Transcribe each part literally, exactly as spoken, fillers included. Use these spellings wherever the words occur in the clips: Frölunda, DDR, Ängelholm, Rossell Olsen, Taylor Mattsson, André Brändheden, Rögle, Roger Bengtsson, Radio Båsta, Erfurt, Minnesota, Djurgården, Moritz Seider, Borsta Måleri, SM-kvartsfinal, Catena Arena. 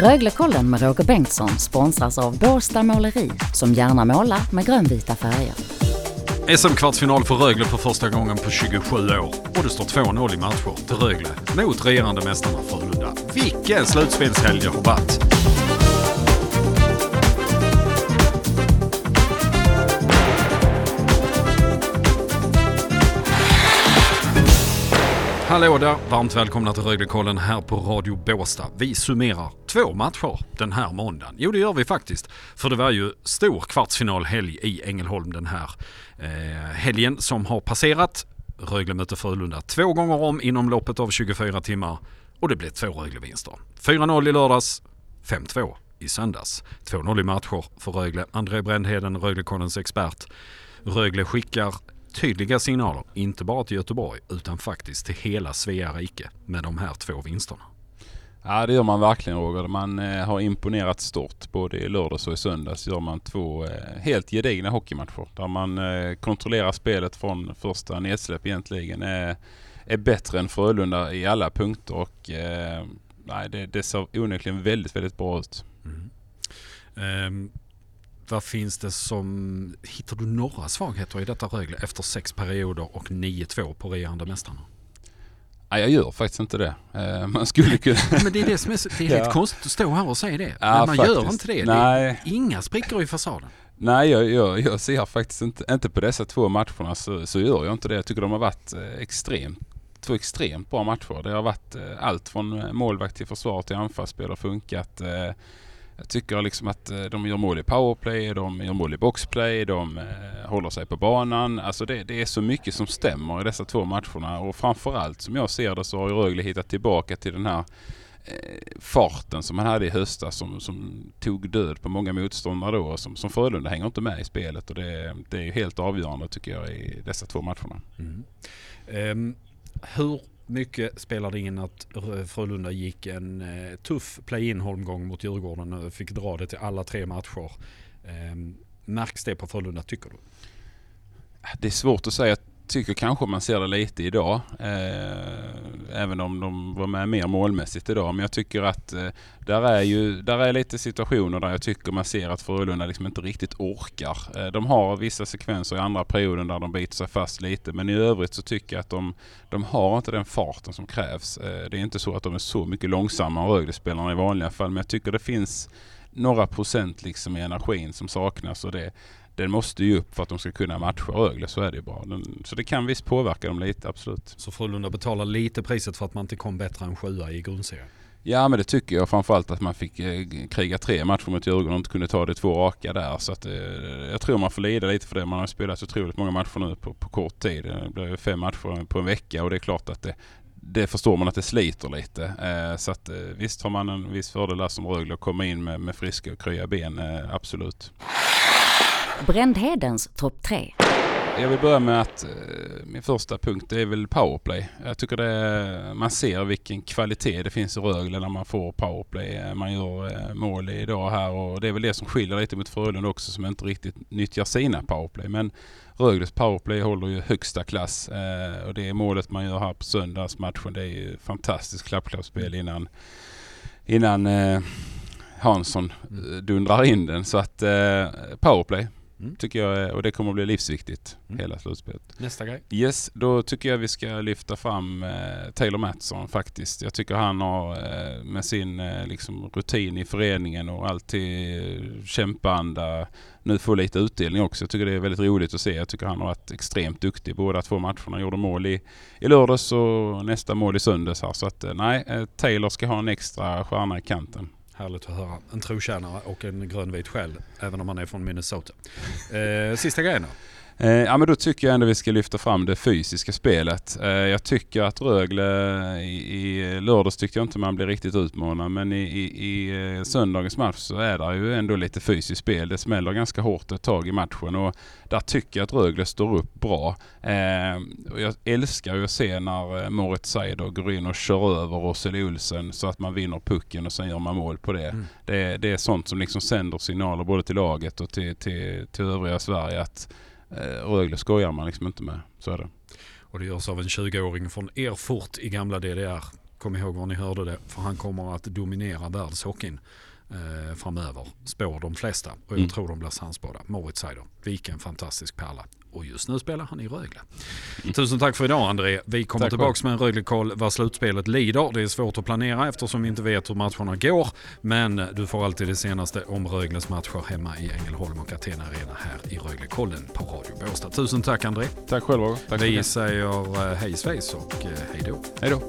Röglekollen med Roger Bengtsson sponsras av Borsta Måleri som gärna målar med grönvita färger. S M-kvartsfinal för Rögle för första gången på tjugosju år. Och det står två noll i matcher till Rögle mot regerande mästarna Frölunda. Vilken slutspelshelg det har varit! Hallå där, varmt välkomna till Röglekollen här på Radio Båsta. Vi summerar två matcher den här måndagen. Jo, det gör vi faktiskt. För det var ju stor kvartsfinalhelg i Ängelholm den här eh, helgen som har passerat. Rögle möter Frölunda två gånger om inom loppet av tjugofyra timmar. Och det blev två Rögle-vinster. fyra noll i lördags, fem två i söndags. två noll i matcher för Rögle. André Brändheden, Röglekollens expert. Rögle skickar tydliga signaler, inte bara till Göteborg utan faktiskt till hela Svea rike med de här två vinsterna. Ja, det gör man verkligen, Roger. Man eh, har imponerat stort. Både i lördags och i söndags gör man två eh, helt gedigna hockeymatcher där man eh, kontrollerar spelet från första nedsläpp egentligen. Eh, är bättre än Frölunda i alla punkter och eh, nej, det, det ser onekligen väldigt, väldigt bra ut. Mm. Um. Vad finns det som... Hittar du några svagheter i detta Rögle efter sex perioder och nio två på regerande mästarna? Nej, jag gör faktiskt inte det. Man skulle kunna... Men det är det som är, det är helt ja. konstigt att stå här och säga det. Ja, men man faktiskt. gör inte det. Nej. Det är inga sprickor i fasaden. Nej, jag, jag, jag ser faktiskt inte, inte på dessa två matcherna så, så gör jag inte det. Jag tycker de har varit extremt, två extremt bra matcher. Det har varit allt från målvakt till försvar till anfallsspel har funkat. Jag tycker liksom att de gör mål i powerplay, de gör mål i boxplay, de håller sig på banan. Alltså det, det är så mycket som stämmer i dessa två matcherna. Och framförallt som jag ser det så har Rögle hittat tillbaka till den här eh, farten som man hade i höstas som, som tog död på många motståndare då. Som, som Frölunda hänger inte med i spelet och det, det är ju helt avgörande tycker jag i dessa två matcherna. Mm. Um, hur... Mycket spelade in att Frölunda gick en eh, tuff play-in-holmgång mot Djurgården och fick dra det till alla tre matcher. Eh, märks det på Frölunda, tycker du? Det är svårt att säga. Jag tycker kanske man ser det lite idag. Eh, även om de var med mer målmässigt idag. Men jag tycker att eh, där är ju där är lite situationer där jag tycker man ser att Frölunda liksom inte riktigt orkar. Eh, de har vissa sekvenser i andra perioden där de biter sig fast lite. Men i övrigt så tycker jag att de, de har inte den farten som krävs. Eh, det är inte så att de är så mycket långsammare än Rögle-spelarna i vanliga fall. Men jag tycker det finns några procent liksom i energin som saknas och det den måste ju upp för att de ska kunna matcha Rögle, så är det ju bra. Den, så det kan visst påverka dem lite, absolut. Så Frölunda betalar lite priset för att man inte kom bättre än sjua i grundserien? Ja, men det tycker jag framförallt att man fick eh, kriga tre matcher mot Djurgården och inte kunde ta det två raka där. Så att, eh, jag tror man får lida lite för det. Man har spelat så otroligt många matcher nu på, på kort tid. Det blir fem matcher på en vecka och det är klart att det, det förstår man att det sliter lite. Eh, så att, eh, visst har man en viss fördel som Rögle att komma in med, med friska och krya ben, eh, absolut. Brändhedens topp tre. Jag vill börja med att min första punkt är väl powerplay. Jag tycker det, man ser vilken kvalitet det finns i Rögle när man får powerplay. Man gör mål idag här och det är väl det som skiljer lite mot Frölunda också som inte riktigt nyttjar sina powerplay. Men Rögles powerplay håller ju högsta klass och det är målet man gör här på söndagsmatchen. Det är ju fantastiskt klappklappspel innan... innan Hansson dundrar in den så att eh, powerplay mm. tycker jag och det kommer att bli livsviktigt mm. hela slutspelet. Nästa grej. Yes, då tycker jag vi ska lyfta fram eh, Taylor Mattsson faktiskt. Jag tycker han har eh, med sin eh, liksom rutin i föreningen och alltid eh, kämpanda nu får lite utdelning också. Jag tycker det är väldigt roligt att se. Jag tycker han har varit extremt duktig båda två matcherna. Gjorde mål i, i lördags och nästa mål i söndags här. Så att eh, nej, eh, Taylor ska ha en extra stjärna i kanten. Härligt att höra. En trotjänare och en grönvit själ, även om han är från Minnesota. Eh, sista grejen eh, ja, men då tycker jag ändå vi ska lyfta fram det fysiska spelet. Eh, jag tycker att Rögle i, i lördags tyckte jag inte man blev riktigt utmanad, men i, i, i söndagens match så är det ju ändå lite fysiskt spel. Det smäller ganska hårt ett tag i matchen och där tycker jag att Rögle står upp bra. Eh, och jag älskar ju att se när Moritz Seider går in och kör över Rossell Olsen så att man vinner pucken och sen gör man mål på det. Mm. Det, det är sånt som liksom sänder signaler både till laget och till, till, till övriga Sverige att eh, Rögle skojar man liksom inte med. Så är det. Och det görs av en tjugoåring från Erfurt i gamla D D R. kom ihåg var ni hörde det, för han kommer att dominera världshockeyn eh, framöver, spår de flesta, och jag mm. tror de blir sannspådda. Moritz Seider, vilken fantastisk pärla, och just nu spelar han i Rögle. Mm. Tusen tack för idag, André. Vi kommer tack tillbaka med en Rögle-koll vad slutspelet lider. Det är svårt att planera eftersom vi inte vet hur matcherna går, men du får alltid det senaste om Rögles matcher hemma i Ängelholm och Catena Arena här i Rögle-kollen på Radio Båsta. Tusen tack, André. Tack själv. Tack. Vi säger hej svejs och hej då. Hej då.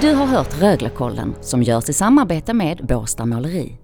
Du har hört Röglekollen som görs i samarbete med Borsta Måleri.